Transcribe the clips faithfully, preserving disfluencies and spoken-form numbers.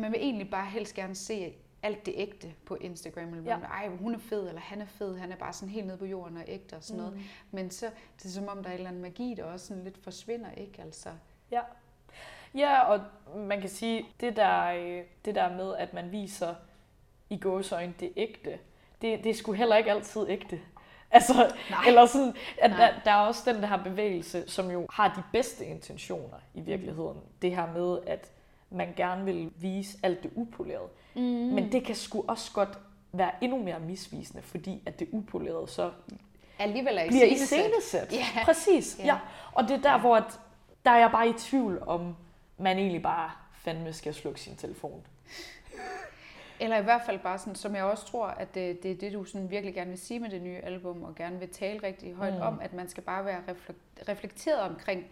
Man vil egentlig bare helst gerne se alt det ægte på Instagram. Eller ja. Ej, hun er fed, eller han er fed, han er bare sådan helt nede på jorden og ægte og sådan mm. noget. Men så det er som om, der er en eller anden magi, der også sådan lidt forsvinder, ikke? Altså. Ja. Ja, og man kan sige, det der, det der med, at man viser i gåseøjne det ægte, det, det er sgu heller ikke altid ægte. Altså, eller sådan, at der, der er også den her bevægelse, som jo har de bedste intentioner i virkeligheden. Det her med, at man gerne vil vise alt det upolerede. Mm. Men det kan sgu også godt være endnu mere misvisende, fordi at det upolerede så alligevel er bliver iscenesat. Yeah. Præcis, yeah. ja. Og det er der, yeah. hvor at, der er jeg bare i tvivl om, man egentlig bare fandme skal slukke sin telefon. Eller i hvert fald bare sådan, som jeg også tror, at det, det er det, du sådan virkelig gerne vil sige med det nye album, og gerne vil tale rigtig højt mm. om, at man skal bare være reflekteret omkring,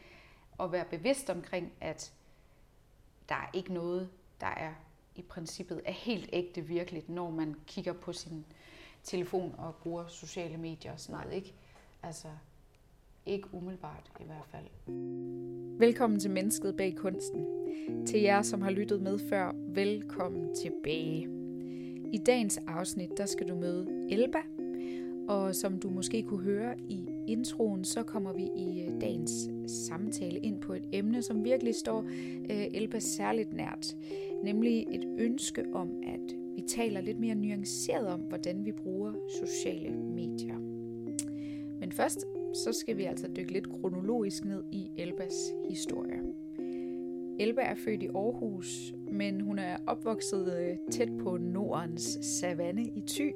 og være bevidst omkring, at der er ikke noget, der er i princippet er helt ægte virkeligt, når man kigger på sin telefon og bruger sociale medier og sådan noget, ikke? Altså, ikke umiddelbart i hvert fald. Velkommen til Mennesket bag kunsten. Til jer, som har lyttet med før, velkommen tilbage. I dagens afsnit, der skal du møde Elba, og som du måske kunne høre i introen, så kommer vi i dagens samtale ind på et emne, som virkelig står Elba særligt nært, nemlig et ønske om, at vi taler lidt mere nuanceret om, hvordan vi bruger sociale medier. Men først, så skal vi altså dykke lidt kronologisk ned i Elbas historie. Elba er født i Aarhus, men hun er opvokset tæt på Nordens Savanne i Thy,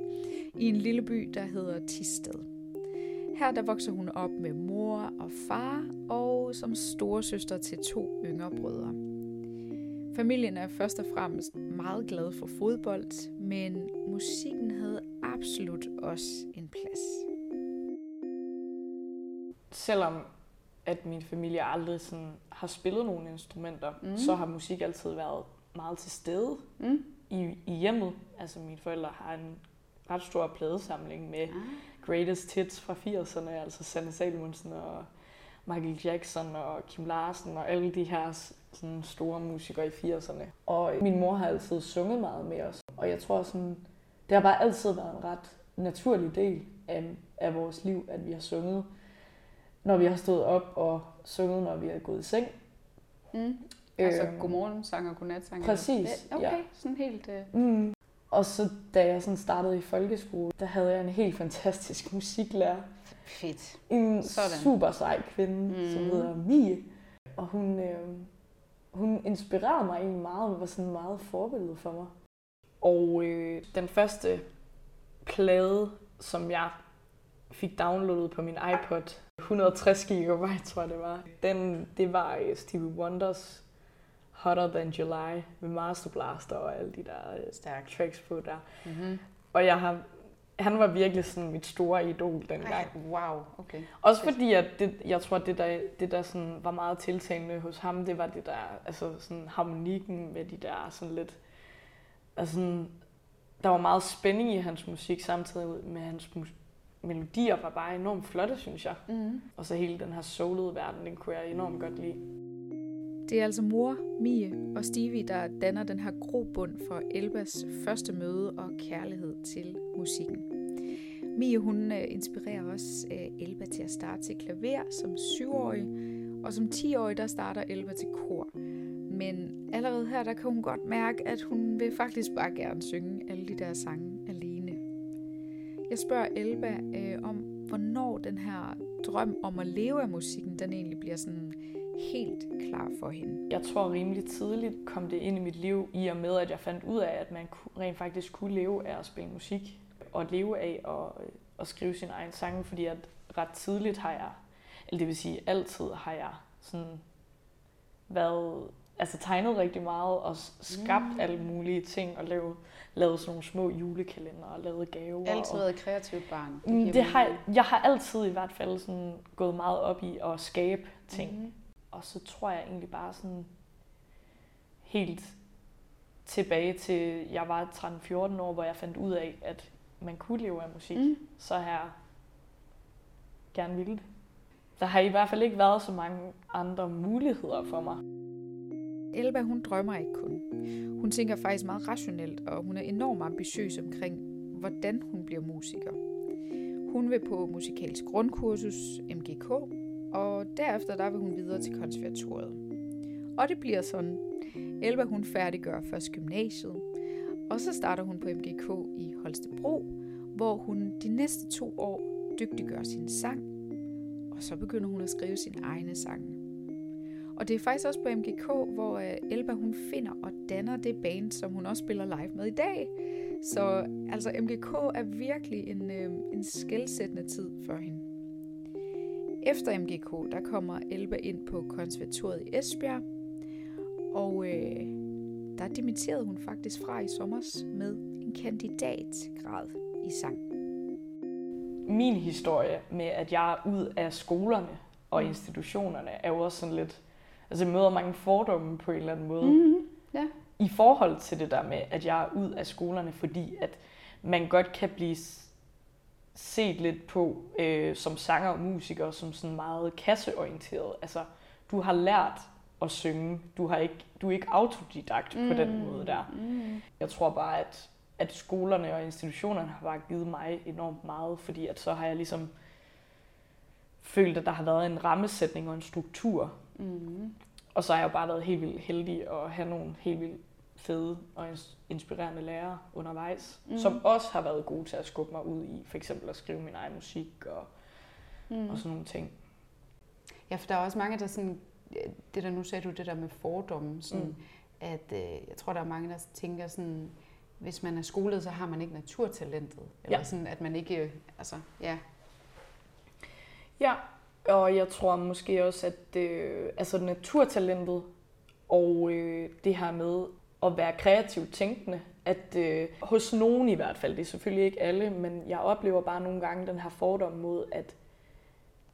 i en lille by, der hedder Thisted. Her der vokser hun op med mor og far, og som storesøster til to yngre brødre. Familien er først og fremmest meget glad for fodbold, men musikken havde absolut også en plads. Selvom at min familie aldrig sådan har spillet nogle instrumenter, mm. så har musik altid været meget til stede mm. i, i hjemmet. Altså mine forældre har en ret stor pladesamling med ah. greatest hits fra firserne, altså Sanne Salomonsen og Michael Jackson og Kim Larsen og alle de her sådan store musikere i firserne. Og min mor har altid sunget meget med os, og jeg tror sådan, det har bare altid været en ret naturlig del af, af vores liv, at vi har sunget, når vi har stået op og sunget, når vi er gået i seng. Mm. Altså øhm, godmorgensange og godnatsange. Præcis. Okay, ja. Sådan helt... Uh... Mm. Og så da jeg sådan startede i folkeskole, der havde jeg en helt fantastisk musiklærer. Fedt. En sådan. Super sej kvinde, mm. som hedder Mie. Og hun, øh, hun inspirerede mig egentlig meget, hun var sådan meget forbillede for mig. Og øh, den første plade, som jeg fik downloadet på min iPod, et hundrede og tres gigabyte, tror jeg det var. Den, det var Stevie Wonders Hotter Than July med Master Blaster og alle de der stærke tracks på der. Mm-hmm. Og jeg har, han var virkelig sådan mit store idol dengang. Ej, wow, okay. Også fordi at det, jeg tror det der, det der sådan var meget tiltalende hos ham, det var det der altså sådan harmonikken med de der sådan lidt altså sådan, der var meget spænding i hans musik samtidig med hans musik. Melodier var bare enormt flotte, synes jeg. Mm. Og så hele den her soulede verden, den kunne jeg enormt godt lide. Det er altså mor, Mie og Stevie, der danner den her grobund for Elbas første møde og kærlighed til musikken. Mie, hun inspirerer også Elba til at starte til klaver som syvårig, og som tiårig, der starter Elba til kor. Men allerede her, der kan hun godt mærke, at hun vil faktisk bare gerne synge alle de der sange. Jeg spørger Elba øh, om, hvornår den her drøm om at leve af musikken, den egentlig bliver sådan helt klar for hende. Jeg tror rimelig tidligt kom det ind i mit liv, i og med at jeg fandt ud af, at man rent faktisk kunne leve af at spille musik, og leve af at, at skrive sin egen sang, fordi at ret tidligt har jeg, eller det vil sige altid har jeg sådan været, altså tegnet rigtig meget og skabt mm. alle mulige ting og lavet, lavet sådan nogle små julekalender og lavet gaver. Altid været kreativt barn. Det det har, jeg har altid i hvert fald sådan gået meget op i at skabe ting. Mm. Og så tror jeg egentlig bare sådan helt tilbage til, jeg var tretten fjorten år, hvor jeg fandt ud af, at man kunne leve af musik. Mm. Så har jeg gerne ville det. Der har i hvert fald ikke været så mange andre muligheder for mig. Elba, hun drømmer ikke kun. Hun tænker faktisk meget rationelt, og hun er enormt ambitiøs omkring, hvordan hun bliver musiker. Hun vil på musikalsk grundkursus, M G K, og derefter der vil hun videre til konservatoriet. Og det bliver sådan. Elba, hun færdiggør først gymnasiet, og så starter hun på M G K i Holstebro, hvor hun de næste to år dygtiggør sin sang, og så begynder hun at skrive sine egne sange. Og det er faktisk også på M G K, hvor Elba hun finder og danner det band, som hun også spiller live med i dag. Så altså M G K er virkelig en, øh, en skelsættende tid for hende. Efter M G K, der kommer Elba ind på konservatoriet i Esbjerg, og øh, der dimitterede hun faktisk fra i sommer med en kandidatgrad i sang. Min historie med, at jeg er ud af skolerne og institutionerne, er jo også sådan lidt... Altså jeg møder mange fordomme på en eller anden måde. Mm-hmm. Ja. I forhold til det der med, at jeg er ud af skolerne, fordi at man godt kan blive set lidt på øh, som sanger og musiker, som sådan meget kasseorienteret. Altså, du har lært at synge. Du, har ikke, du er ikke autodidakt mm. på den måde der. Mm. Jeg tror bare, at, at skolerne og institutionerne har bare givet mig enormt meget, fordi at så har jeg ligesom følt, at der har været en rammesætning og en struktur. Mm. Og så har jeg jo bare været helt vildt heldig at have nogle helt vildt fede og inspirerende lærere undervejs, mm. som også har været gode til at skubbe mig ud i for eksempel at skrive min egen musik og, mm. og sådan nogle ting. Ja, for der er også mange, der sådan, det der nu sagde du, det der med fordomme, sådan, mm. at øh, jeg tror, der er mange, der tænker sådan, hvis man er skolet, så har man ikke naturtalentet, eller ja. Sådan, at man ikke, altså, ja. Ja. Og jeg tror måske også, at øh, altså naturtalentet og øh, det her med at være kreativt tænkende, at øh, hos nogen i hvert fald, det er selvfølgelig ikke alle, men jeg oplever bare nogle gange den her fordom mod, at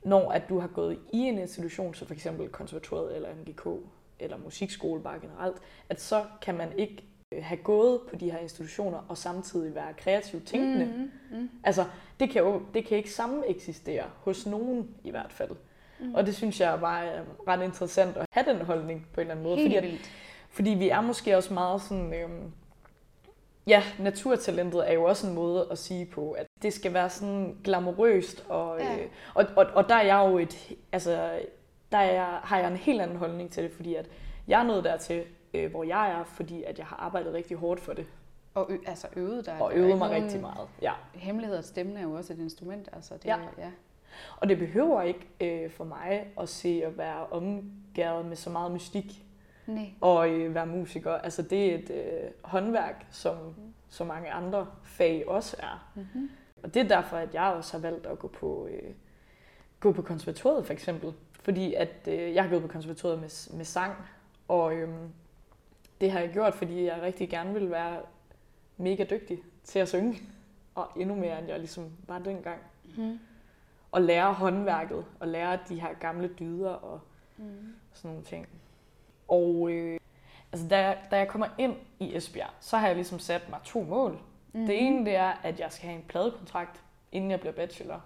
når at du har gået i en institution, så f.eks. konservatoriet eller M G K eller musikskole bare generelt, at så kan man ikke have gået på de her institutioner og samtidig være kreativt tænkende. Mm-hmm. Mm. Altså, det kan jo det kan ikke samme eksistere hos nogen i hvert fald. Mm. Og det synes jeg var ret interessant at have den holdning på en eller anden måde. Helt fordi, at, fordi vi er måske også meget sådan... Øhm, ja, naturtalentet er jo også en måde at sige på, at det skal være sådan glamourøst. Og, ja. øh, og, og, og der er jeg jo et... Altså, der er, har jeg en helt anden holdning til det, fordi at jeg er nået dertil, Øh, hvor jeg er, fordi at jeg har arbejdet rigtig hårdt for det. Og ø- altså øvet dig. Og øvet mig rigtig meget, ja. Hemmelighed og stemmen er jo også et instrument, altså det, ja. Ja. Og det behøver ikke øh, for mig at se at være omgærdet med så meget mystik. Nej. Og øh, være musiker. Altså det er et øh, håndværk, som mm. så mange andre fag også er. Mm-hmm. Og det er derfor, at jeg også har valgt at gå på, øh, gå på konservatoriet for eksempel. Fordi at øh, jeg har gået på konservatoriet med, med sang, og øh, det har jeg gjort, fordi jeg rigtig gerne ville være mega dygtig til at synge. Og endnu mere, end jeg ligesom var dengang. Mm. Og lære håndværket, og lære de her gamle dyder og mm. sådan nogle ting. Og øh, altså, da, jeg, da jeg kommer ind i Esbjerg, så har jeg ligesom sat mig to mål. Mm. Det ene det er, at jeg skal have en pladekontrakt, inden jeg bliver bachelor.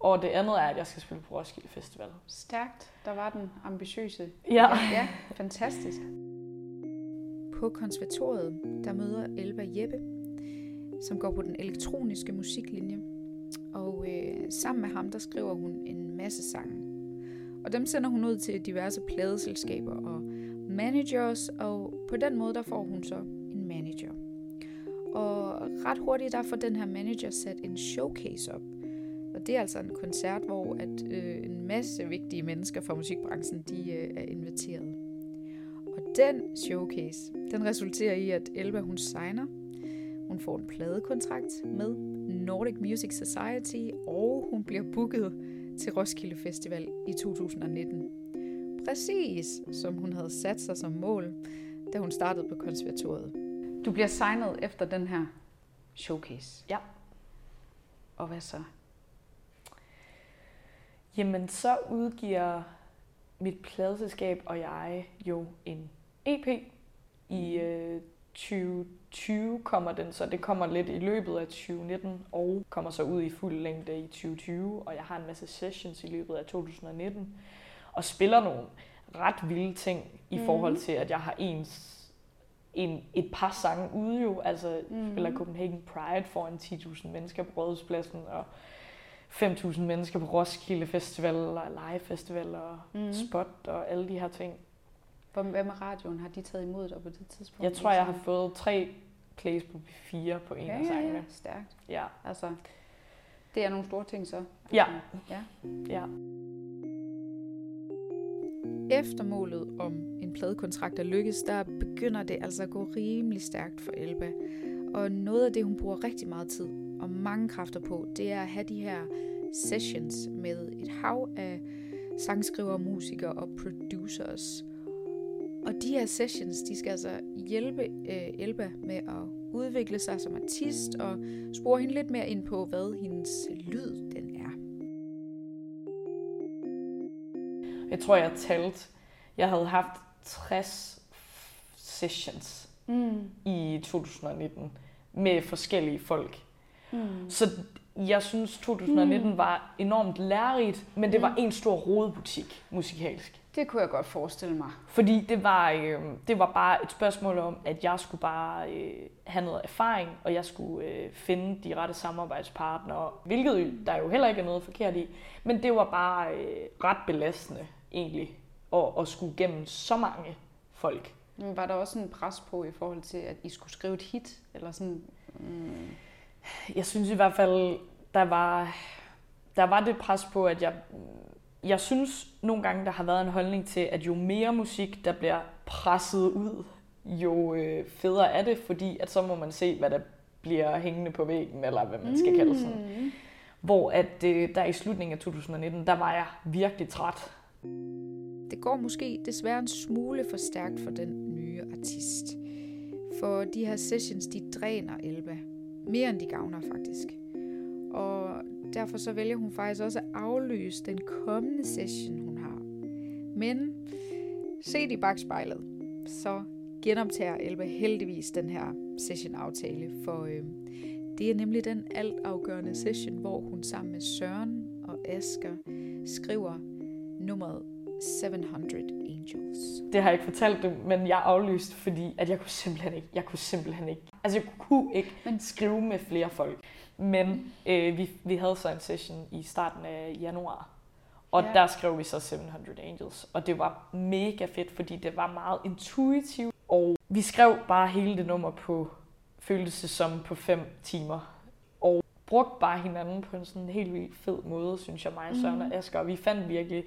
Og det andet er, at jeg skal spille på Roskilde Festival. Stærkt. Der var den ambitiøse. Ja. Ja, fantastisk. På konservatoriet, der møder Elba Jeppe, som går på den elektroniske musiklinje. Og øh, sammen med ham, der skriver hun en masse sange. Og dem sender hun ud til diverse pladeselskaber og managers, og på den måde, der får hun så en manager. Og ret hurtigt, der får den her manager sat en showcase op. Og det er altså en koncert, hvor at, øh, en masse vigtige mennesker fra musikbranchen, de øh, er inviteret. Den showcase, den resulterer i, at Elba hun signer. Hun får en pladekontrakt med Nordic Music Society, og hun bliver booket til Roskilde Festival i to tusind nitten. Præcis som hun havde sat sig som mål, da hun startede på konservatoriet. Du bliver signet efter den her showcase. Ja. Og hvad så? Jamen, så udgiver mit pladeselskab og jeg jo en E P. I øh, tyve tyve kommer den så, det kommer lidt i løbet af tyve nitten, og kommer så ud i fuld længde i tyve tyve, og jeg har en masse sessions i løbet af to tusind nitten, og spiller nogle ret vilde ting i mm. forhold til, at jeg har ens, en, et par sange ude jo. Altså mm. spiller Copenhagen Pride foran ti tusind mennesker på Rådhuspladsen, og fem tusind mennesker på Roskilde Festival, og Legefestival, og mm. Spot, og alle de her ting. Hvad med radioen? Har de taget imod dig på det tidspunkt? Jeg tror, jeg har fået tre plays på B fire på en ja, af sangene. Ja, ja. Stærkt. Ja. Altså, det er nogle store ting så. Ja. Ja. Ja. Efter målet om en pladekontrakt er lykkes, der begynder det altså at gå rimelig stærkt for Elba. Og noget af det, hun bruger rigtig meget tid og mange kræfter på, det er at have de her sessions med et hav af sangskrivere, musikere og producers. Og de her sessions, de skal altså hjælpe øh, Elba med at udvikle sig som artist og spore hende lidt mere ind på, hvad hendes lyd den er. Jeg tror, jeg talte. Jeg havde haft tres sessions mm. i to tusind nitten med forskellige folk. Mm. Så jeg synes, to tusind nitten mm. var enormt lærerigt, men det mm. var en stor rodebutik musikalsk. Det kunne jeg godt forestille mig. Fordi det var, øh, det var bare et spørgsmål om, at jeg skulle bare øh, have noget erfaring, og jeg skulle øh, finde de rette samarbejdspartnere, hvilket der jo heller ikke er noget forkert i. Men det var bare øh, ret belastende egentlig, at, at skulle gennem så mange folk. Men var der også en pres på i forhold til, at I skulle skrive et hit? Eller sådan? Mm. Jeg synes i hvert fald, der var, der var det pres på, at jeg... Jeg synes nogle gange, der har været en holdning til, at jo mere musik, der bliver presset ud, jo øh, federe er det, fordi at så må man se, hvad der bliver hængende på væggen, eller hvad man skal mm. kalde sådan. Hvor at, øh, der i slutningen af to tusind nitten, der var jeg virkelig træt. Det går måske desværre en smule for stærkt for den nye artist. For de her sessions, de dræner Elba. Mere end de gavner faktisk. Og derfor så vælger hun faktisk også at aflyse den kommende session, hun har. Men set i bagspejlet, så genoptager Elba heldigvis den her session-aftale. For øh, det er nemlig den altafgørende session, hvor hun sammen med Søren og Asger skriver nummeret syv hundrede Angels. Det har jeg ikke fortalt dem, men jeg aflyste, fordi at jeg kunne simpelthen ikke. Jeg kunne simpelthen ikke. Altså jeg kunne ikke men... skrive med flere folk. Men øh, vi, vi havde så en session i starten af januar, og ja. Der skrev vi så syv hundrede Angels, og det var mega fedt, fordi det var meget intuitivt, og vi skrev bare hele det nummer på, føltes det som på fem timer, og brugte bare hinanden på en sådan helt vildt fed måde, synes jeg, mig, mm. Søren og Asger, og vi fandt virkelig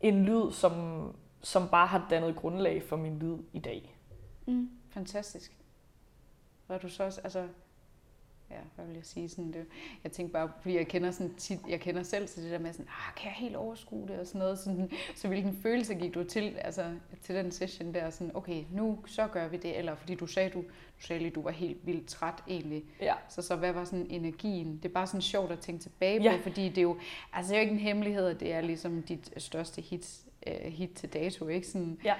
en lyd, som, som bare har dannet grundlag for min lyd i dag. Mm. Fantastisk. Var du så også, altså... Ja, hvad vil jeg sige sådan det? Jeg tænkte bare, fordi jeg kender sådan tit, jeg kender selv til det der med sådan, ah, kan jeg helt overskue det og sådan noget sådan, så hvilken følelse gik du til, altså til den session der sådan, okay, nu så gør vi det, eller fordi du sagde du, du sagde lige, du var helt vildt træt egentlig. Ja. Så så hvad var sådan energien? Det er bare sådan sjovt at tænke tilbage på, ja. Fordi det er jo altså det er jo ikke en hemmelighed, at det er ligesom dit største hit uh, hit til dato, ikke sådan. Ja.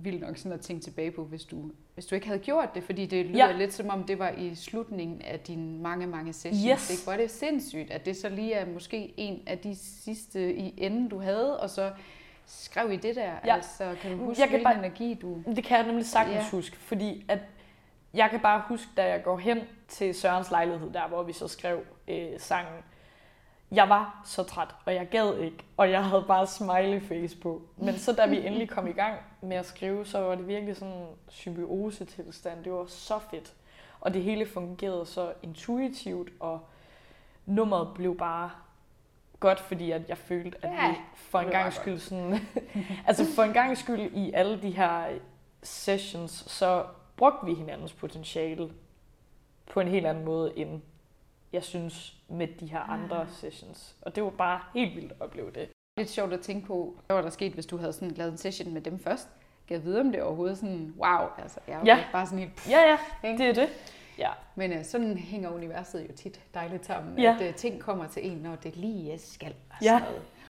Vildt nok sådan at tænke tilbage på, hvis du, hvis du ikke havde gjort det, fordi det lyder ja. Lidt som om, det var i slutningen af dine mange, mange sessions. Yes. Ikke? Hvor er det sindssygt, at det så lige er måske en af de sidste i enden, du havde, og så skrev I det der. Ja. Altså, kan du huske, hvilken bare... energi du... Det kan jeg nemlig sagtens ja. Huske, fordi at jeg kan bare huske, da jeg går hen til Sørens lejlighed, der hvor vi så skrev øh, sangen. Jeg var så træt, og jeg gad ikke, og jeg havde bare smiley-face på. Men så da vi endelig kom i gang med at skrive, så var det virkelig sådan en symbiose-tilstand. Det var så fedt. Og det hele fungerede så intuitivt, og nummeret blev bare godt, fordi at jeg følte, at vi for en gang skyld sådan... altså for en gang skyld i alle de her sessions, så brugte vi hinandens potentiale på en helt anden måde end... jeg synes, med de her andre ah. sessions. Og det var bare helt vildt at opleve det. Lidt sjovt at tænke på, hvad var der sket, hvis du havde sådan lavet en session med dem først? Gav vide om det overhovedet sådan, wow, altså jeg ja. Bare sådan helt... Pff, ja, ja, ikke? Det er det. Ja. Men uh, sådan hænger universet jo tit dejligt sammen, ja. At uh, ting kommer til en, når det lige skal. Ja.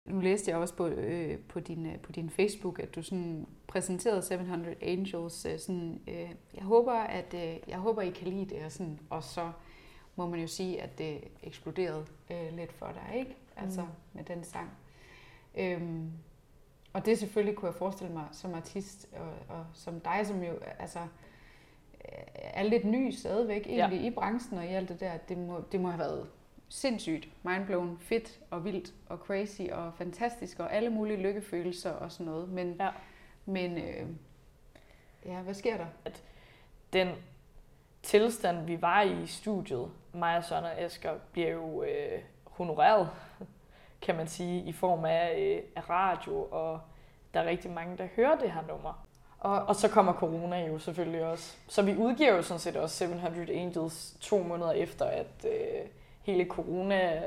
Nu læste jeg også på, øh, på, din, øh, på din Facebook, at du sådan præsenterede syv hundrede Angels. Øh, sådan, øh, jeg, håber, at, øh, jeg håber, I kan lide det, og, sådan, og så... må man jo sige, at det eksploderede øh, lidt for dig, ikke? Altså mm. med den sang. Øhm, Og det selvfølgelig kunne jeg forestille mig som artist, og, og som dig, som jo altså, er lidt ny stadigvæk egentlig ja. i branchen og i alt det der. Det må, det må have været sindssygt, mindblown, fedt og vildt og crazy og fantastisk og alle mulige lykkefølelser og sådan noget. Men, ja. men øh, ja, hvad sker der? At den tilstand, vi var i i studiet, mig, Søren og Asger, bliver jo øh, honoreret, kan man sige, i form af, øh, af radio, og der er rigtig mange, der hører det her nummer. Og, og så kommer corona jo selvfølgelig også. Så vi udgiver jo sådan set også syv hundrede Angels to måneder efter, at øh, hele corona,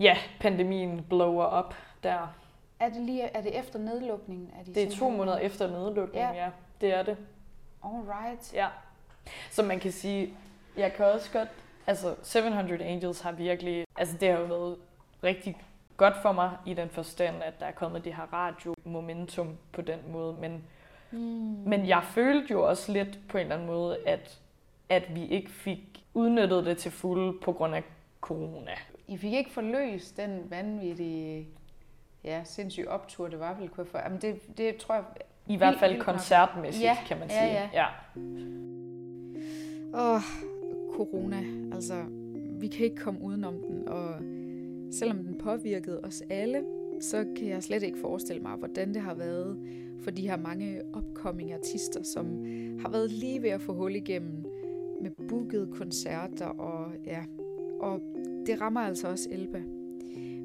ja, pandemien blower op der. Er det, lige, er det efter nedlukningen? Er de det er to måneder efter nedlukningen, ja. ja. Det er det. Alright. Ja. Så man kan sige, jeg kan også godt... Altså, syv hundrede Angels har virkelig... Altså, det har jo været rigtig godt for mig i den forstand, at der er kommet det her radiomomentum på den måde. Men, mm. men jeg følte jo også lidt på en eller anden måde, at, at vi ikke fik udnyttet det til fulde på grund af corona. I fik ikke forløst den vanvittige, ja, sindssyge optur, det var vel kunne for... Jamen, det, det tror jeg... I hvert fald koncertmæssigt, ja, kan man sige. Ja, ja. Åh, oh, corona. Altså, vi kan ikke komme udenom den, og selvom den påvirkede os alle, så kan jeg slet ikke forestille mig, hvordan det har været for de her mange upcoming artister, som har været lige ved at få hul igennem med bookede koncerter, og ja, og det rammer altså også Elba.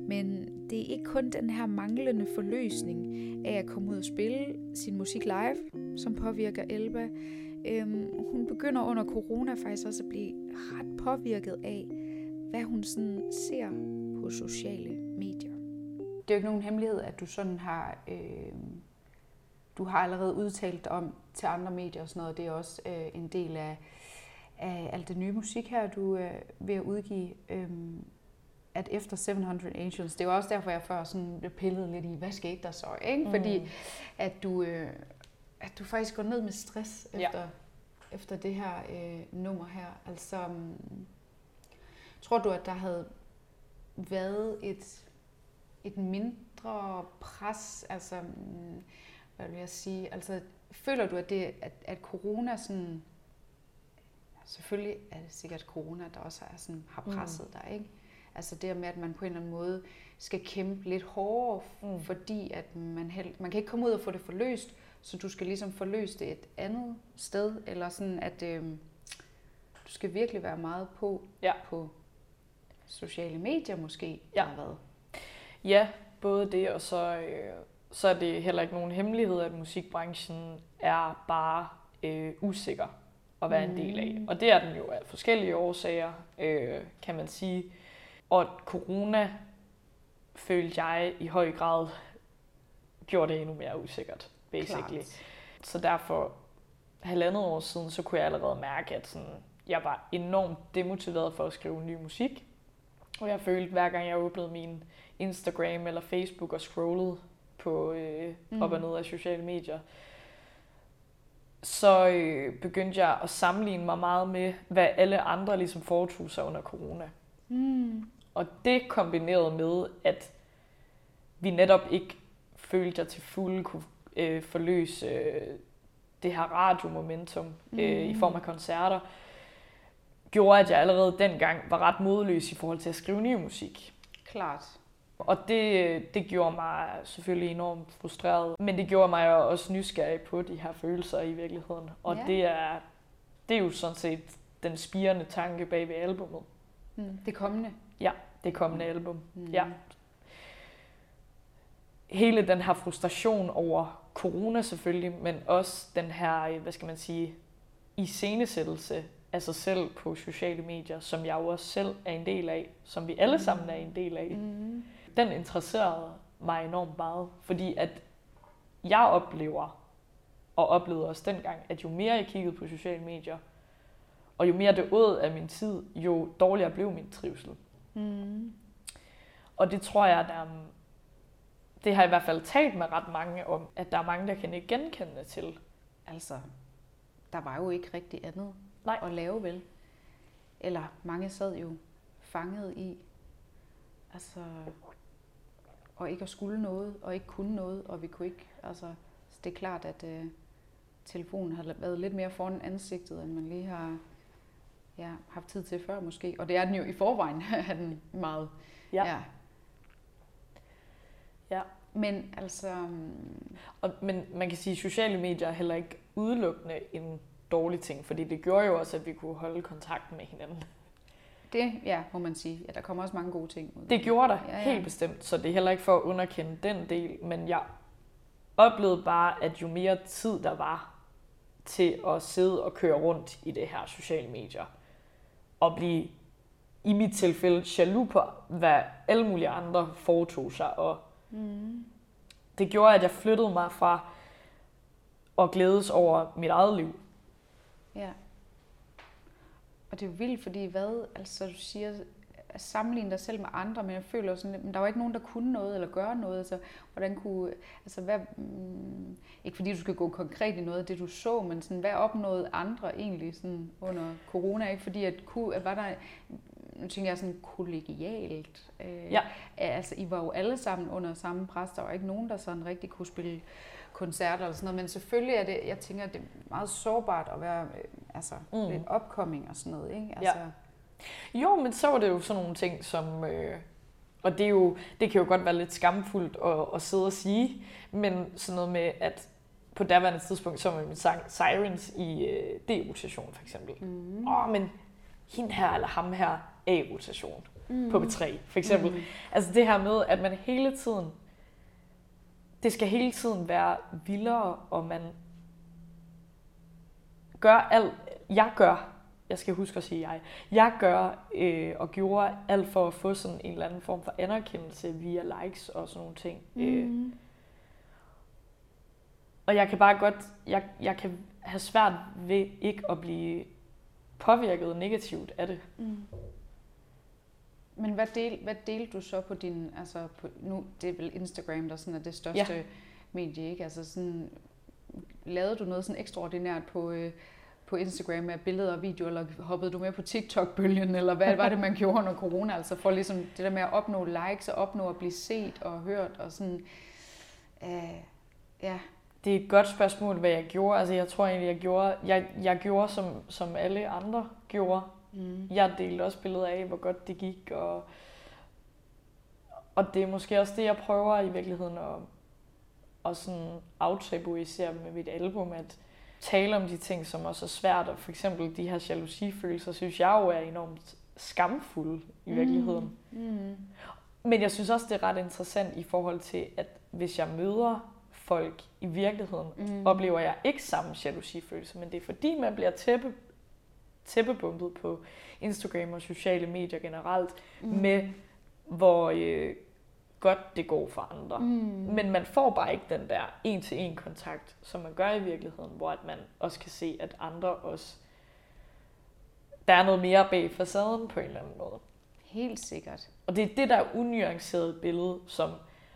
Men det er ikke kun den her manglende forløsning af at komme ud og spille sin musik live, som påvirker Elba. Øhm, hun begynder under corona faktisk også at blive ret påvirket af, hvad hun sådan ser på sociale medier. Det er jo ikke nogen hemmelighed, at du sådan har, øh, du har allerede udtalt dig om til andre medier og sådan noget. Det er også øh, en del af, af alt det nye musik her, du er øh, ved at udgive. Øh, at efter syv hundrede Angels, det var også derfor, jeg før sådan pillede lidt i, hvad skete der så, ikke? Fordi mm. at, du, øh, at du faktisk går ned med stress efter, ja. efter det her øh, nummer her. Altså, tror du, at der havde været et, et mindre pres? Altså, hvad vil jeg sige? Altså, føler du, at, det, at, at corona sådan... Selvfølgelig er det sikkert corona, der også er sådan, har presset mm. dig, ikke? Altså det med, at man på en eller anden måde skal kæmpe lidt hårdere, mm. fordi at man, held... man kan ikke komme ud og få det forløst, så du skal ligesom forløse det et andet sted, eller sådan at øh, du skal virkelig være meget på ja. på sociale medier måske, ja. eller hvad? Ja, både det, og så, øh, så er det heller ikke nogen hemmelighed, at musikbranchen er bare øh, usikker at være mm. en del af. Og det er den jo af forskellige årsager, øh, kan man sige. Og corona, følte jeg i høj grad, gjorde det endnu mere usikkert, basically. Klart. Så derfor, halvandet år siden, så kunne jeg allerede mærke, at sådan, jeg var enormt demotiveret for at skrive ny musik. Og jeg følte, hver gang jeg åbnede min Instagram eller Facebook og scrollede på øh, mm. op og ned af sociale medier, så øh, begyndte jeg at sammenligne mig meget med, hvad alle andre ligesom foretog sig under corona. Mm. Og det kombineret med, at vi netop ikke følte, at jeg til fulde kunne øh, forløse øh, det her radiomomentum øh, mm. i form af koncerter, gjorde, at jeg allerede dengang var ret modløs i forhold til at skrive ny musik. Klart. Og det, det gjorde mig selvfølgelig enormt frustreret, men det gjorde mig også nysgerrig på de her følelser i virkeligheden. Og yeah. det, er, det er jo sådan set den spirende tanke bag ved albumet. Det kommende? Ja, det kommende album. Mm. Ja. Hele den her frustration over corona selvfølgelig, men også den her, hvad skal man sige, iscenesættelse af sig selv på sociale medier, som jeg jo også selv er en del af, som vi alle sammen er en del af. Mm. Den interesserede mig enormt meget, fordi at jeg oplever, og oplevede også dengang, at jo mere jeg kiggede på sociale medier, og jo mere det åd af min tid, jo dårligere blev min trivsel. Mm. Og det tror jeg, der, det har jeg i hvert fald talt med ret mange om, at der er mange, der kan ikke genkende det til. Altså, der var jo ikke rigtig andet Nej. at lave vel. Eller mange sad jo fanget i, altså og ikke at skulle noget, og ikke kunne noget, og vi kunne ikke, altså, så det er klart, at øh, telefonen har været lidt mere foran ansigtet, end man lige har ja, haft tid til før måske, og det er den jo i forvejen, er den meget, ja. ja. ja. Men altså... Og, men man kan sige, at sociale medier er heller ikke udelukkende en dårlig ting, fordi det gjorde jo også, at vi kunne holde kontakten med hinanden. Det, ja, må man sige. Ja, der kommer også mange gode ting ud. Det gjorde der, ja, ja. Helt bestemt, så det er heller ikke for at underkende den del, men jeg oplevede bare, at jo mere tid der var til at sidde og køre rundt i det her sociale medier, og blive, i mit tilfælde, jaloux på, hvad alle mulige andre foretog sig, og mm. det gjorde, at jeg flyttede mig fra at glædes over mit eget liv. Ja. Og det er jo vildt, fordi hvad, altså du siger, at sammenligne dig selv med andre, men jeg føler sådan, at der var ikke nogen, der kunne noget eller gøre noget, altså hvordan kunne, altså hvad, mm, ikke fordi du skal gå konkret i noget af det, du så, men sådan, hvad opnåede andre egentlig sådan under corona, ikke fordi at, at var der, nu tænker jeg sådan kollegialt, øh, ja. Altså I var jo alle sammen under samme pres, der var ikke nogen, der sådan rigtig kunne spille koncerter eller sådan noget, men selvfølgelig er det, jeg tænker, det er meget sårbart at være altså, mm. lidt opkomming og sådan noget, ikke? Altså. Ja. Jo, men så var det jo sådan nogle ting, som, øh, og det, er jo, det kan jo godt være lidt skamfuldt at, at sidde og sige, men sådan noget med, at på daværende tidspunkt, så var min sang Sirens i øh, D-rotation for eksempel. Åh, mm. oh, men hende her eller ham her, A-rotation mm. på B tre for eksempel. Mm. Altså det her med, at man hele tiden det skal hele tiden være vildere, og man gør alt, jeg gør, jeg skal huske at sige jeg, jeg gør øh, og gjorde alt for at få sådan en eller anden form for anerkendelse via likes og sådan nogle ting. Mm. Øh. Og jeg kan bare godt, jeg, jeg kan have svært ved ikke at blive påvirket negativt af det. Mm. Men hvad, del, hvad delte du så på din, altså på, nu det er vel Instagram, der sådan er det største ja. medie, ikke? Altså sådan, lavede du noget sådan ekstraordinært på, øh, på Instagram med billeder og videoer, eller hoppede du med på TikTok-bølgen, eller hvad var det, man gjorde under corona, altså for ligesom det der med at opnå likes, og opnå at blive set og hørt, og sådan, øh, ja. Det er et godt spørgsmål, hvad jeg gjorde, altså jeg tror egentlig, jeg gjorde, jeg, jeg gjorde som, som alle andre gjorde. Mm. Jeg delte også billeder af, hvor godt det gik, og, og det er måske også det, jeg prøver i virkeligheden at, at sådan aftabuisere med mit album, at tale om de ting, som også er svært, og for eksempel de her jalousifølelser, synes jeg jo er enormt skamfulde i virkeligheden. Mm. Mm. Men jeg synes også, det er ret interessant i forhold til, at hvis jeg møder folk i virkeligheden, mm. oplever jeg ikke samme jalousifølelse, men det er fordi, man bliver tæppe tæppebumpet på Instagram og sociale medier generelt, mm. med hvor øh, godt det går for andre. Mm. Men man får bare ikke den der en-til-en kontakt, som man gør i virkeligheden, hvor at man også kan se, at andre også... Der er noget mere bag facaden på en eller anden måde. Helt sikkert. Og det er det der unuancerede billede, som,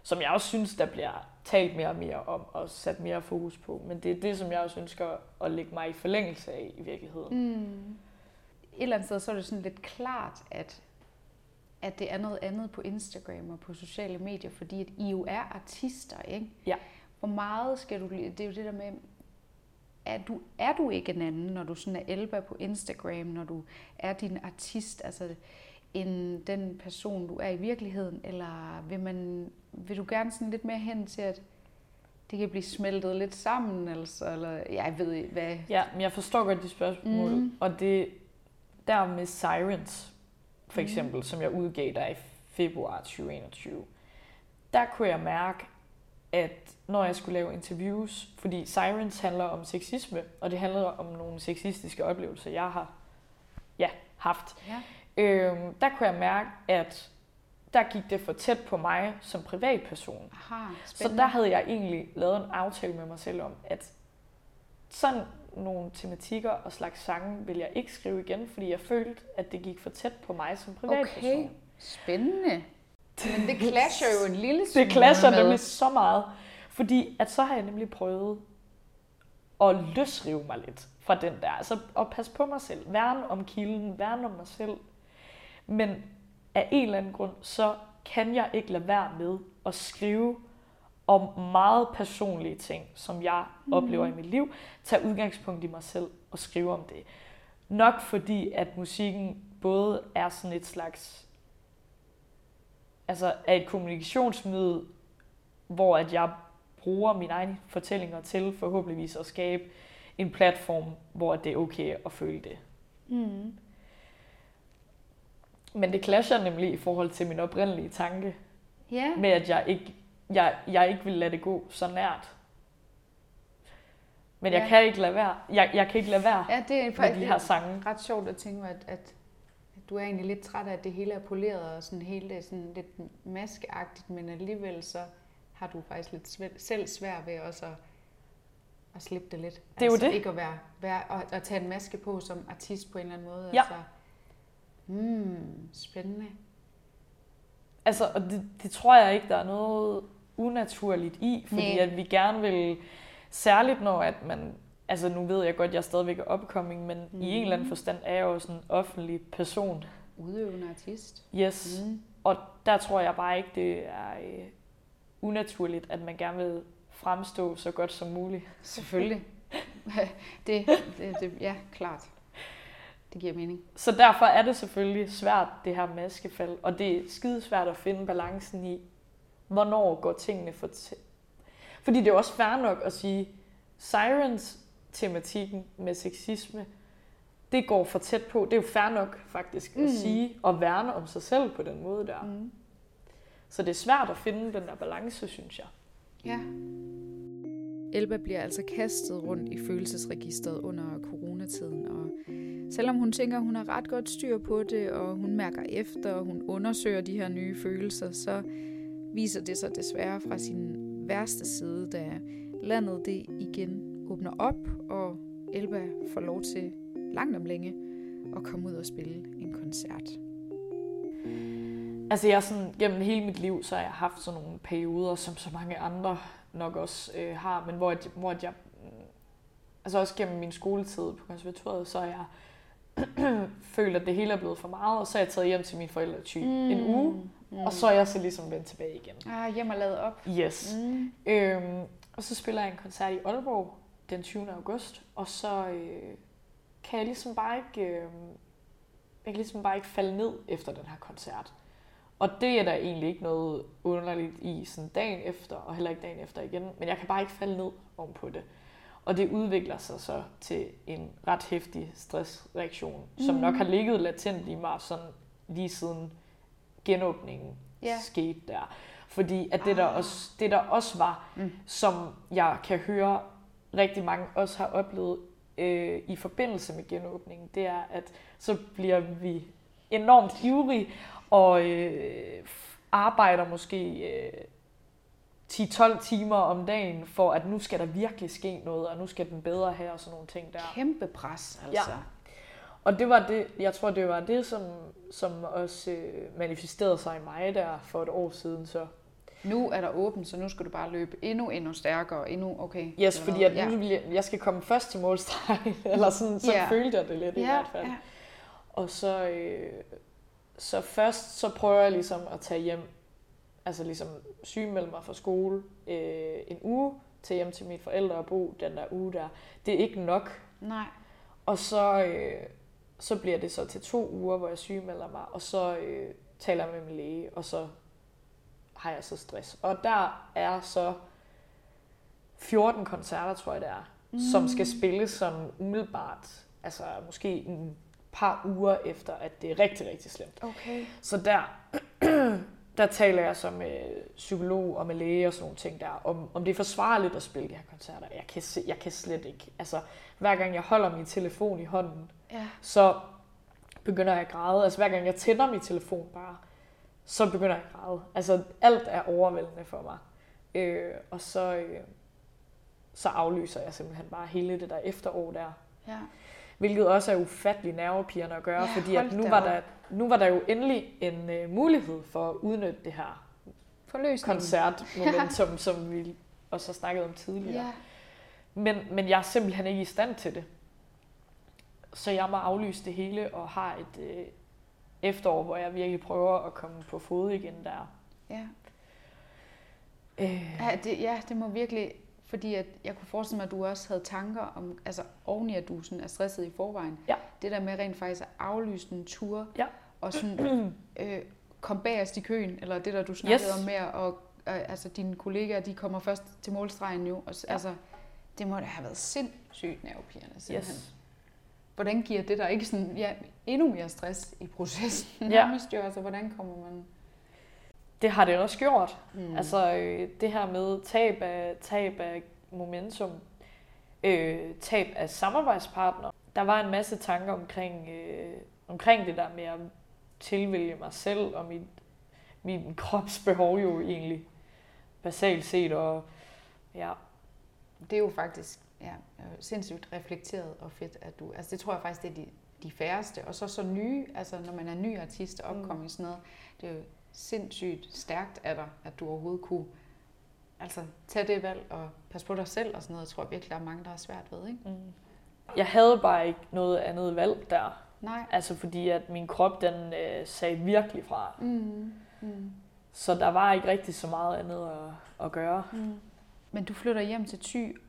som jeg også synes, der bliver talt mere og mere om, og sat mere fokus på. Men det er det, som jeg også ønsker at lægge mig i forlængelse af i virkeligheden. Mm. Et eller andet sted, så er det sådan lidt klart, at, at det er noget andet på Instagram og på sociale medier, fordi at I jo er artister, ikke? Ja. Hvor meget skal du... Det er jo det der med, er du, er du ikke en anden, når du sådan er Elba på Instagram, når du er din artist, altså end den person, du er i virkeligheden, eller vil man... Vil du gerne sådan lidt mere hen til, at det kan blive smeltet lidt sammen? Altså, eller jeg ved ikke, hvad... Ja, men jeg forstår godt de spørgsmål. Mm. Og det der med Sirens, for eksempel, mm. som jeg udgav der i februar tyve enogtyve, der kunne jeg mærke, at når jeg skulle lave interviews, fordi Sirens handler om sexisme, og det handler om nogle sexistiske oplevelser, jeg har ja, haft, ja. Øhm, der kunne jeg mærke, at der gik det for tæt på mig som privatperson. Aha, så der havde jeg egentlig lavet en aftale med mig selv om, at sådan nogle tematikker og slags sange ville jeg ikke skrive igen, fordi jeg følte, at det gik for tæt på mig som privatperson. Okay, spændende. Men det clasher jo en lille smule. Det clasher nemlig så meget, fordi at så har jeg nemlig prøvet at løsrive mig lidt fra den der. Altså at passe på mig selv, værne om kilden, værne om mig selv. Men af en eller anden grund, så kan jeg ikke lade være med at skrive om meget personlige ting, som jeg mm. oplever i mit liv, tage udgangspunkt i mig selv og skrive om det. Nok fordi, at musikken både er sådan et slags, altså er et kommunikationsmiddel, hvor at jeg bruger mine egne fortællinger til forhåbentligvis at skabe en platform, hvor det er okay at føle det. Mm. Men det clasher nemlig i forhold til min oprindelige tanke, yeah. med at jeg ikke, jeg, jeg ikke vil lade det gå så nært. Men yeah. jeg kan ikke lade være. Jeg, jeg kan ikke lade være ja, det er faktisk med de her sange. Ret sjovt at tænke mig, at, at du er egentlig lidt træt af, at det hele er poleret og sådan hele sådan lidt maskeagtigt, men alligevel så har du faktisk lidt svæ- selv svært ved også at, at slippe det lidt. Det er altså jo det. Ikke at være, være og, at tage en maske på som artist på en eller anden måde. Ja. Altså, hmm, spændende. Altså, og det, det tror jeg ikke, der er noget unaturligt i, fordi nee. at vi gerne vil, særligt når at man, altså nu ved jeg godt, jeg stadigvæk er upcoming, men mm. i en eller anden forstand er jeg jo sådan en offentlig person. Udøvende artist. Yes, mm. og der tror jeg bare ikke, det er øh, unaturligt, at man gerne vil fremstå så godt som muligt. Selvfølgelig. det, det, det, ja, klart. Det giver mening. Så derfor er det selvfølgelig svært, det her maskefald, og det er skidesvært at finde balancen i, hvornår går tingene for til. Fordi det er også fair nok at sige, Sirens-tematikken med sexisme, det går for tæt på. Det er jo fair nok faktisk mm. at sige og værne om sig selv på den måde der. Mm. Så det er svært at finde den der balance, synes jeg. Ja. Elba bliver altså kastet rundt i følelsesregisteret under coronatiden, og selvom hun tænker, hun har ret godt styr på det, og hun mærker efter, og hun undersøger de her nye følelser, så viser det sig desværre fra sin værste side, da landet det igen åbner op, og Elba får lov til langt om længe at komme ud og spille en koncert. Altså jeg sådan, gennem hele mit liv, så har jeg haft sådan nogle perioder, som så mange andre nok også øh, har, men hvor, at, hvor at jeg, altså også gennem min skoletid på konservatoriet, så har jeg følt, at det hele er blevet for meget, og så er jeg taget hjem til mine forældre typ mm. en uge, mm. og så er jeg så ligesom vendt tilbage igen. Ah, hjem og lavet op. Yes. Mm. Øhm, og så spiller jeg en koncert i Aalborg den tyvende august, og så øh, kan jeg ligesom bare ikke, øh, jeg kan ligesom bare ikke falde ned efter den her koncert. Og det er der egentlig ikke noget underligt i sådan dagen efter, og heller ikke dagen efter igen, men jeg kan bare ikke falde ned ovenpå det. Og det udvikler sig så til en ret heftig stressreaktion, mm. som nok har ligget latent i mig sådan lige siden genåbningen yeah. skete der. Fordi at det, der også, det der også var, mm. som jeg kan høre rigtig mange også har oplevet øh, i forbindelse med genåbningen, det er, at så bliver vi enormt ivrige og øh, arbejder måske Øh, ti tolv timer om dagen, for at nu skal der virkelig ske noget, og nu skal den bedre her, og sådan nogle ting der. Kæmpe pres, altså. Ja. Og det var det, jeg tror, det var det, som, som også øh, manifesterede sig i mig der for et år siden, så. Nu er der åbent, så nu skal du bare løbe endnu, endnu stærkere, endnu, okay. Yes, fordi at nu, ja. jeg skal komme først til målstregen, eller sådan, så yeah. følte jeg det lidt yeah. i hvert fald. Yeah. Og så, øh, så først, så prøver jeg ligesom at tage hjem, altså ligesom sygemelde mig fra skole øh, en uge, til hjem til mine forældre og bo den der uge der. Det er ikke nok. Nej. Og så, øh, så bliver det så til to uger, hvor jeg sygemelder mig, og så øh, taler jeg med min læge, og så har jeg så stress. Og der er så fjorten koncerter, tror jeg det er, mm. som skal spilles sådan umiddelbart, altså måske en par uger efter, at det er rigtig, rigtig slemt. Okay. Så der Der taler jeg så med psykolog og med læge og sådan nogle ting der, om, om det er forsvarligt at spille de her koncerter. Jeg kan, se, jeg kan slet ikke. Altså, hver gang jeg holder min telefon i hånden, ja. så begynder jeg at græde. Altså, hver gang jeg tænder min telefon bare, så begynder jeg at græde. Altså, alt er overvældende for mig. Øh, og så, øh, så aflyser jeg simpelthen bare hele det der efterår der. Ja. Hvilket også er ufattelig nervepirrende at gøre, ja, fordi at nu var der, nu var der jo endelig en uh, mulighed for at udnytte det her koncertmomentum, ja. som vi også har snakket om tidligere. Ja. Men, men jeg er simpelthen ikke i stand til det. Så jeg må aflyse det hele og har et uh, efterår, hvor jeg virkelig prøver at komme på fod igen der. Ja. Øh. Ja, det, ja, det må virkelig, fordi at jeg kunne forestille mig, at du også havde tanker om, altså oveni at du sådan er stresset i forvejen. Ja. Det der med rent faktisk at aflyse en tur, ja. Og sådan øh, komme bagerst i køen, eller det der du snakkede yes. om mere, og øh, altså dine kollegaer, de kommer først til målstregen jo, og, ja. Altså det må da have været sindssygt nervepirrende simpelthen. Yes. Hvordan giver det der ikke sådan, ja, endnu mere stress i processen? Ja. Altså, hvordan kommer man? Det har det også gjort. Mm. Altså det her med tab af, tab af momentum, øh, tab af samarbejdspartner. Der var en masse tanker omkring, øh, omkring det der med at tilvælge mig selv og mit, mit kropsbehov jo egentlig basalt set. Og, ja. Det er jo faktisk ja, sindssygt reflekteret og fedt, at du... Altså det tror jeg faktisk, det er de, de færreste. Og så så nye, altså når man er ny artist og opkommet i sådan noget, det er jo sindssygt stærkt af dig, at du overhovedet kunne altså tage det valg og passe på dig selv og sådan noget. Jeg tror virkelig, der er mange, der har svært ved, ikke? Mm. Jeg havde bare ikke noget andet valg der. Nej. Altså fordi, at min krop, den øh, sagde virkelig fra. Mm. Mm. Så der var ikke rigtig så meget andet at, at gøre. Mm. Men du flytter hjem til Thy,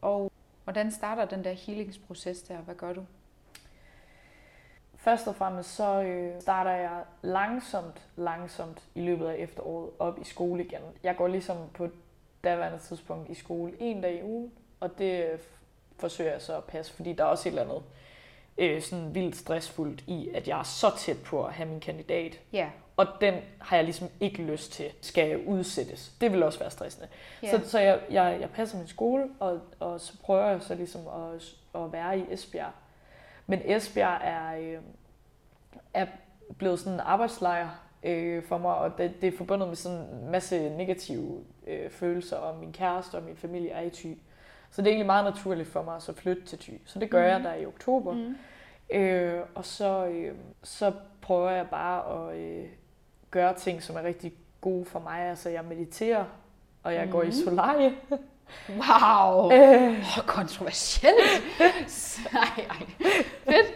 og hvordan starter den der healingsproces der? Hvad gør du? Først og fremmest så øh, starter jeg langsomt, langsomt i løbet af efteråret op i skole igen. Jeg går ligesom på daværende tidspunkt i skole en dag i ugen, og det øh, forsøger jeg så at passe, fordi der er også et eller andet øh, sådan vildt stressfuldt i, at jeg er så tæt på at have min kandidat. Yeah. Og den har jeg ligesom ikke lyst til, skal udsættes. Det vil også være stressende. Yeah. Så, så jeg, jeg, jeg passer min skole, og, og så prøver jeg så ligesom at, at være i Esbjerg. Men Esbjerg er, øh, er blevet sådan en arbejdslejr øh, for mig, og det, det er forbundet med sådan en masse negative øh, følelser, og min kæreste og min familie er i Thy. Så det er egentlig meget naturligt for mig at så flytte til Thy. Så det gør mm. jeg der i oktober. Mm. Øh, og så, øh, så prøver jeg bare at øh, gøre ting, som er rigtig gode for mig. Altså jeg mediterer, og jeg mm. går i solarie. Wow! Øh. Oh, kontroversielt! Nej, ej. Fedt!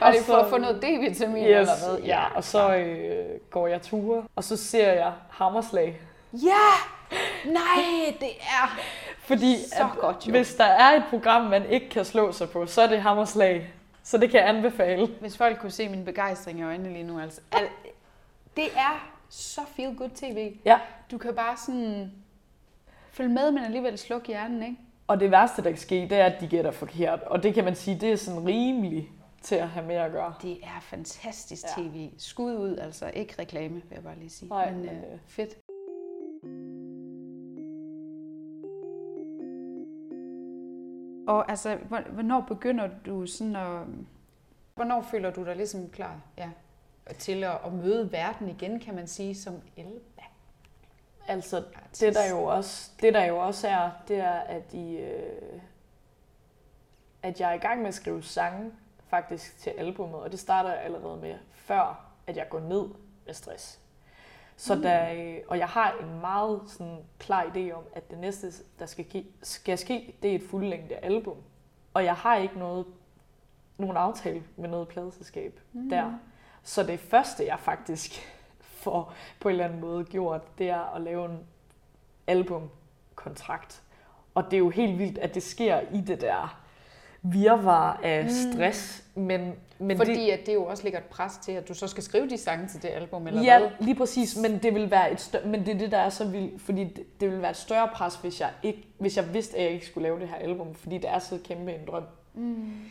Var det for at få noget D-vitamin yes, eller noget? Ja, ja og så øh, går jeg ture, og så ser jeg Hammerslag. Ja! Nej, det er fordi, så at, godt jo. Hvis der er et program, man ikke kan slå sig på, så er det Hammerslag. Så det kan jeg anbefale. Hvis folk kunne se min begejstring i øjnene lige nu, altså. Al- det er så feel good T V. Ja. Du kan bare sådan... Følg med, men alligevel sluk hjernen, ikke? Og det værste, der kan ske, det er, at de gætter forkert. Og det kan man sige, det er sådan rimeligt til at have med at gøre. Det er fantastisk ja. T V. Skud ud, altså. Ikke reklame, vil jeg bare lige sige. Nej, men, men øh, fedt. Og altså, hvornår begynder du sådan at... Hvornår føler du dig ligesom klar ja, til at, at møde verden igen, kan man sige, som Elba? Altså, det der jo også, det der jo også er, det er, at, I, øh, at jeg er i gang med at skrive sange faktisk til albumet, og det starter jeg allerede med, før at jeg går ned med stress. Så mm. der, øh, og jeg har en meget sådan, klar idé om, at det næste, der skal, gi- skal ske, det er et fuldlængde album. Og jeg har ikke noget, nogen aftale med noget pladeselskab mm. der. Så det første, jeg faktisk... for på en eller anden måde gjort, det er at lave en albumkontrakt. Og det er jo helt vildt, at det sker i det der virvar af stress. Mm. Men, men fordi det, at det jo også ligger et pres til, at du så skal skrive de sange til det album, eller ja, hvad? Ja, lige præcis, men det vil være et større, men det er det, der er så vildt, fordi det, det vil være et større pres, hvis jeg, ikke, hvis jeg vidste, at jeg ikke skulle lave det her album, fordi det er så kæmpe en drøm. Mm.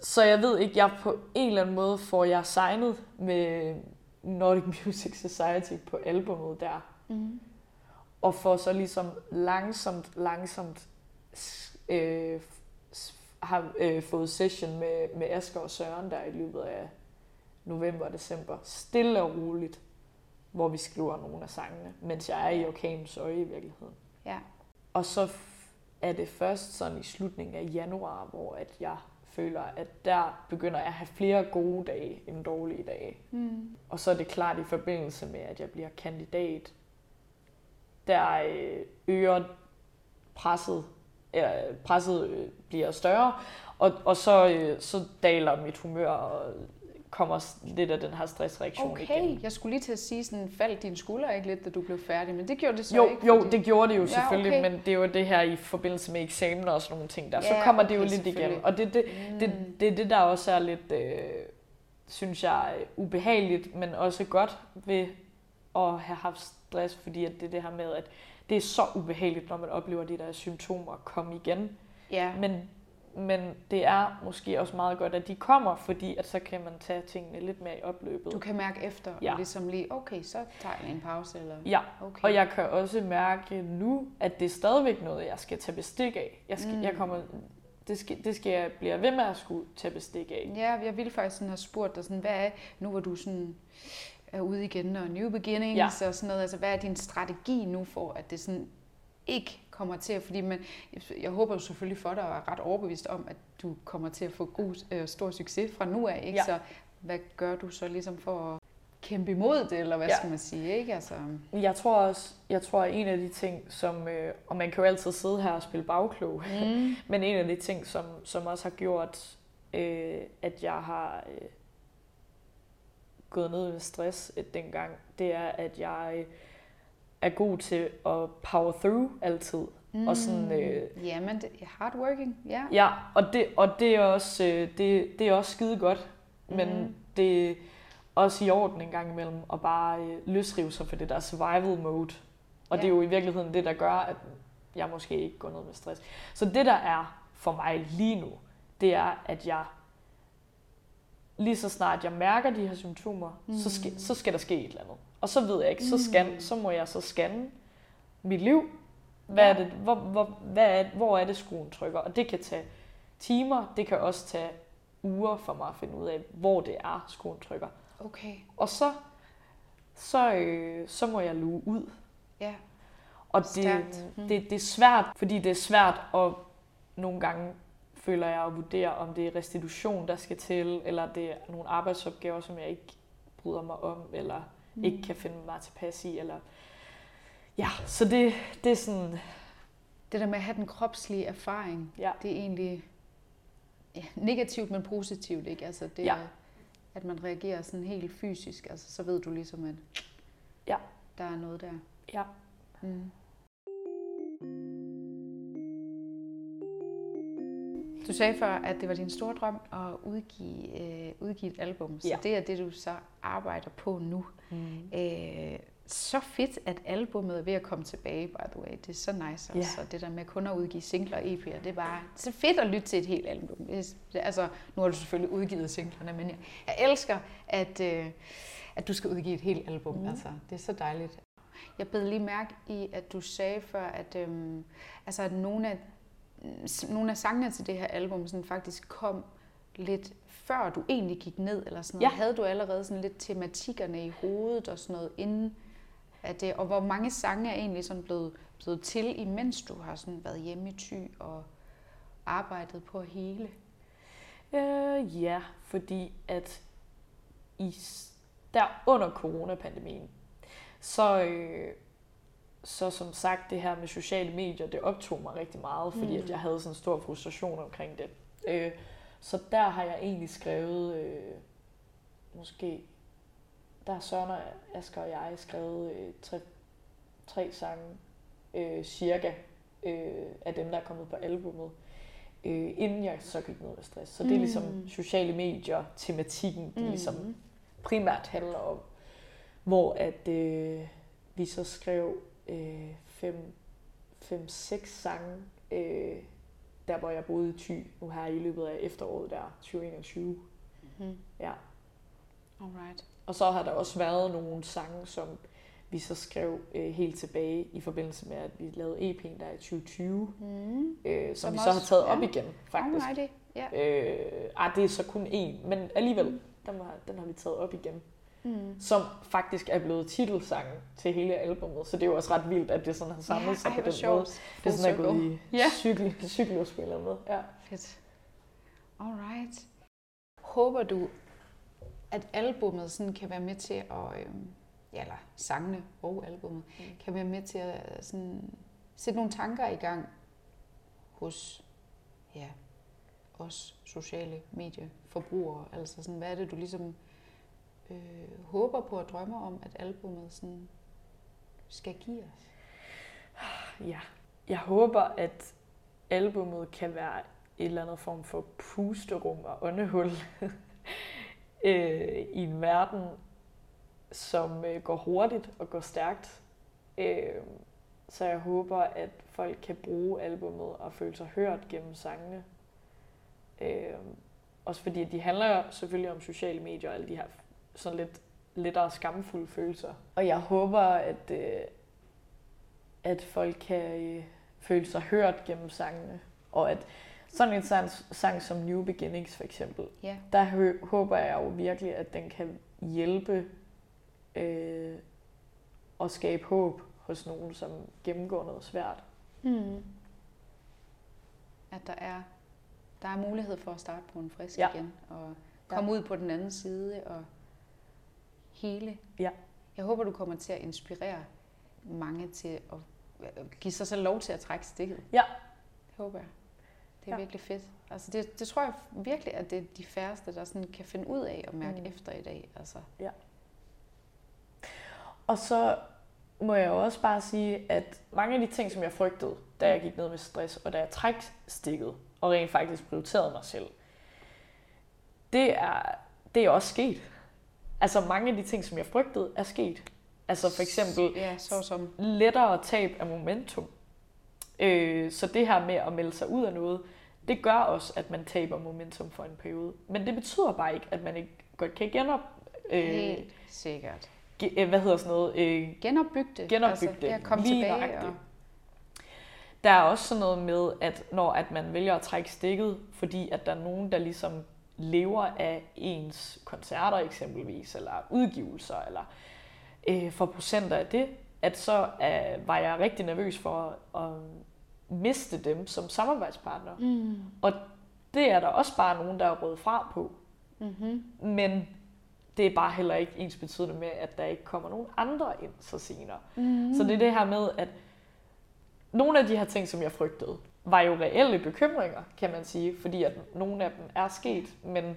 Så jeg ved ikke, jeg på en eller anden måde får jeg signet med... Nordic Music Society på albumet der. Mm. Og får så ligesom langsomt, langsomt øh, har øh, fået session med, med Asger og Søren der i løbet af november og december. Stille og roligt, hvor vi skriver nogle af sangene, mens jeg er i orkanens øje i virkeligheden. Ja. Og så er det først sådan i slutningen af januar, hvor at jeg føler, at der begynder jeg at have flere gode dage end dårlige dage. Mm. Og så er det klart i forbindelse med, at jeg bliver kandidat, der øger presset, eller presset bliver større, og, og så, så daler mit humør og kommer lidt af den her stressreaktion okay. igen. Okay, jeg skulle lige til at sige, sådan faldt dine skuldre ikke lidt, da du blev færdig, men det gjorde det så jo, ikke? Jo, fordi... det gjorde det jo selvfølgelig, ja, okay. men det er jo det her i forbindelse med eksamener og sådan nogle ting der, ja, så kommer okay, det jo lidt igen. Og det er det, mm. det, det, det, der også er lidt, øh, synes jeg, ubehageligt, men også godt ved at have haft stress, fordi at det er det her med, at det er så ubehageligt, når man oplever de der symptomer komme igen. Ja. Men Men det er måske også meget godt, at de kommer, fordi at så kan man tage tingene lidt mere i opløbet. Du kan mærke efter, ja. og ligesom lige, okay, så tager jeg en pause. Eller... Ja, okay. Og jeg kan også mærke nu, at det er stadigvæk noget, jeg skal tage bestik af. Jeg skal, mm. jeg kommer, det, skal, det skal jeg blive ved med at skulle tage bestik af. Ja, jeg ville faktisk sådan have spurgt dig, sådan, hvad er, nu hvor du sådan er ude igen, og New Beginnings ja. og sådan noget, altså, hvad er din strategi nu for, at det sådan ikke... kommer til, fordi man, jeg håber jo selvfølgelig for dig og er ret overbevist om, at du kommer til at få god, øh, stor succes fra nu af, ikke? Ja. Så hvad gør du så ligesom for at kæmpe imod det, eller hvad ja. skal man sige, ikke? Altså... Jeg tror også, jeg tror en af de ting, som, øh, og man kan jo altid sidde her og spille bagklog, mm. men en af de ting, som, som også har gjort, øh, at jeg har øh, gået ned med stress et dengang, det er, at jeg øh, er god til at power through altid. Mm. Og sådan, øh, ja, men det er hard working. Yeah. Ja, og det og det er også øh, det det er også skide godt, mm. men det er også i orden en gang imellem at bare øh, løsrive sig for det der survival mode. Og yeah. det er jo i virkeligheden det der gør, at jeg måske ikke går ned med stress. Så det der er for mig lige nu, det er at jeg lige så snart jeg mærker de her symptomer, mm. så skal så skal der ske et eller andet. Og så ved jeg ikke, så, scan, så må jeg så scanne mit liv. Hvad er det, hvor, hvor, hvad er, hvor er det, skruen trykker? Og det kan tage timer, det kan også tage uger for mig at finde ud af, hvor det er, skruen trykker. Okay. Og så, så, øh, så må jeg luge ud. Ja. Og det, det, det er svært, fordi det er svært at nogle gange føler jeg at vurdere, om det er restitution, der skal til, eller det er nogle arbejdsopgaver, som jeg ikke bryder mig om, eller... ikke kan finde mig tilpas i, eller... Ja, så det, det er sådan... Det der med at have den kropslige erfaring, ja. det er egentlig ja, negativt, men positivt, ikke? Altså det, ja. at man reagerer sådan helt fysisk, altså så ved du ligesom, at ja. der er noget der. Ja. Mm. Du sagde før, at det var din store drøm at udgive, øh, udgive et album, så ja. det er det, du så arbejder på nu. Mm. Øh, så fedt, at albumet er ved at komme tilbage, by the way. Det er så nice også, yeah. og det der med kun at udgive singler og E P'er, det er bare så fedt at lytte til et helt album. Det, altså, nu har du selvfølgelig udgivet singlerne, men jeg, jeg elsker, at, øh, at du skal udgive et helt album. Mm. Altså, det er så dejligt. Jeg bed lige mærke i, at du sagde før, at, øh, altså, at nogle af nogle af sangene til det her album sådan faktisk kom lidt før du egentlig gik ned eller sådan noget. Ja. Havde du allerede sådan lidt tematikkerne i hovedet og sådan noget inden af det, og hvor mange sange er egentlig sådan blevet, blevet til, imens du har sådan været hjemme i Thy og arbejdet på at hele? Øh, ja, fordi at i, der under coronapandemien, så øh, Så som sagt, det her med sociale medier, det optog mig rigtig meget, fordi mm. at jeg havde sådan en stor frustration omkring det. Øh, så der har jeg egentlig skrevet, øh, måske, der har Søren og Asger og jeg skrevet øh, tre, tre sange, øh, cirka, øh, af dem, der er kommet på albumet, øh, inden jeg så gik ned med stress. Så det er ligesom sociale medier, tematikken, det mm. ligesom primært handler om, hvor at øh, vi så skrev, Øh, fem, fem, seks sange, øh, der hvor jeg boede i Thy, nu her i løbet af efteråret der, tyve enogtyve. Mm-hmm. Ja. Alright. Og så har der også været nogle sange, som vi så skrev øh, helt tilbage i forbindelse med, at vi lavede E P'en der i tyve tyve, mm. øh, som, som vi så også har taget op ja. igen, faktisk. Alright, yeah. øh, ah, det er så kun én, men alligevel, mm. den, var, den har vi taget op igen. Mm. Som faktisk er blevet titelsangen til hele albumet, så det er jo også ret vildt, at det sådan har samlet yeah, sig på den sjovt. måde. Det er sådan, at jeg er gået i yeah. cykel, cykeludspil eller noget. Ja. Fedt. Alright. Håber du, at albumet sådan kan være med til at, øh, ja, eller sangene og albumet, mm. kan være med til at sådan, sætte nogle tanker i gang hos, ja, os sociale medieforbrugere? Altså sådan, hvad er det, du ligesom øh, håber på og drømmer om, at albumet sådan skal give os? Ja, jeg håber, at albumet kan være et eller andet form for pusterum og åndehul øh, i en verden, som øh, går hurtigt og går stærkt. Øh, så jeg håber, at folk kan bruge albumet og føle sig hørt gennem sangene. Øh, også fordi de handler jo selvfølgelig om sociale medier og alle de her sådan lidt lettere skamfulde følelser. Og jeg håber, at, øh, at folk kan øh, føle sig hørt gennem sangene. Og at sådan en sang, sang som New Beginnings for eksempel, yeah. der hø- håber jeg jo virkelig, at den kan hjælpe øh, og skabe håb hos nogen, som gennemgår noget svært. Hmm. At der er, der er mulighed for at starte på en frisk ja. igen, og komme ja. ud på den anden side og hele. Ja. Jeg håber, du kommer til at inspirere mange til at give sig selv lov til at trække stikket. Ja. Det håber jeg. Det er ja. virkelig fedt. Altså det, det tror jeg virkelig, at det er de færreste, der sådan kan finde ud af og mærke mm. efter i dag. Altså. Ja. Og så må jeg også bare sige, at mange af de ting, som jeg frygtede, da jeg gik ned med stress, og da jeg trak stikket og rent faktisk prioriterede mig selv, det er, det er også sket. Altså mange af de ting, som jeg frygtede, er sket. Altså for eksempel ja, såsom lettere tab af momentum. Øh, så det her med at melde sig ud af noget, det gør også, at man taber momentum for en periode. Men det betyder bare ikke, at man ikke godt kan genop... Øh, Helt sikkert. Hvad hedder sådan noget? Øh, genopbygge det. Genopbygge altså, det. Jeg kom tilbage og... Der er også sådan noget med, at når at man vælger at trække stikket, fordi at der er nogen, der ligesom lever af ens koncerter eksempelvis, eller udgivelser, eller øh, for procenter af det, at så øh, var jeg rigtig nervøs for at, at miste dem som samarbejdspartner. Mm. Og det er der også bare nogen, der er røget fra på. Mm-hmm. Men... det er bare heller ikke ens betydende med, at der ikke kommer nogen andre ind så senere. Mm. Så det er det her med, at nogle af de her ting, som jeg frygtede, var jo reelle bekymringer, kan man sige, fordi at nogle af dem er sket, men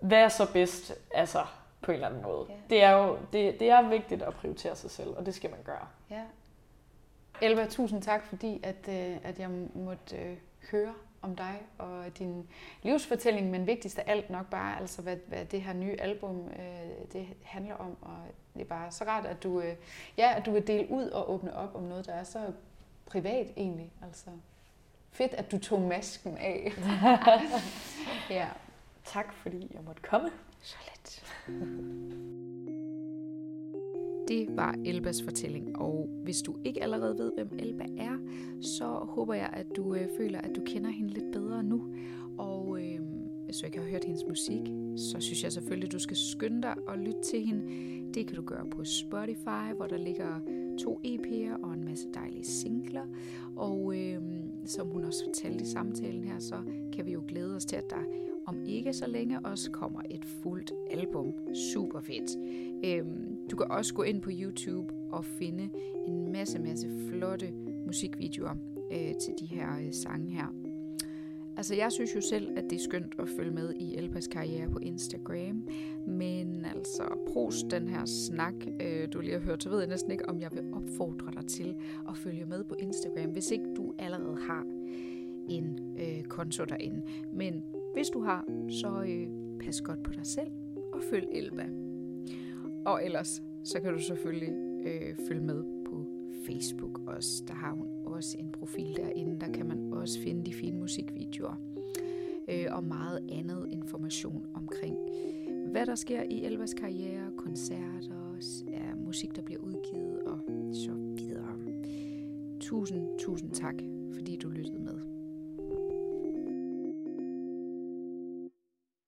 hvad er så bedst, altså på en eller anden måde? Yeah. Det er jo det, det er vigtigt at prioritere sig selv, og det skal man gøre. Yeah. Elba, tusind tak, fordi at, at jeg måtte høre om dig og din livsfortælling, men vigtigst af alt nok bare, altså hvad, hvad det her nye album, øh, det handler om, og det er bare så rart, at du, øh, ja, at du vil dele ud og åbne op om noget, der er så privat egentlig, altså fedt, at du tog masken af. Ja. Tak, fordi jeg måtte komme. Så let. Det var Elbas fortælling, og hvis du ikke allerede ved, hvem Elba er, så håber jeg, at du øh, føler, at du kender hende lidt bedre nu. Og øh, hvis du ikke har hørt hendes musik, så synes jeg selvfølgelig, at du skal skynde dig og lytte til hende. Det kan du gøre på Spotify, hvor der ligger to E P'er og en masse dejlige singler. Og øh, som hun også fortalte i samtalen her, så kan vi jo glæde os til, at der om ikke så længe også kommer et fuldt album. Super fedt. Øhm, du kan også gå ind på YouTube og finde en masse, masse flotte musikvideoer øh, til de her øh, sange her. Altså jeg synes jo selv, at det er skønt at følge med i Elbas karriere på Instagram. Men altså, prost den her snak, øh, du lige har hørt, så ved jeg næsten ikke, om jeg vil opfordre dig til at følge med på Instagram, hvis ikke du allerede har en øh, konto derinde. Men hvis du har, så øh, pas godt på dig selv og følg Elba. Og ellers, så kan du selvfølgelig øh, følge med på Facebook også. Der har hun også en profil derinde. Der kan man også finde de fine musikvideoer øh, og meget andet information omkring, hvad der sker i Elbas karriere, koncerter, ja, musik, der bliver udgivet og så videre. Tusind, tusind tak, fordi du lyttede med.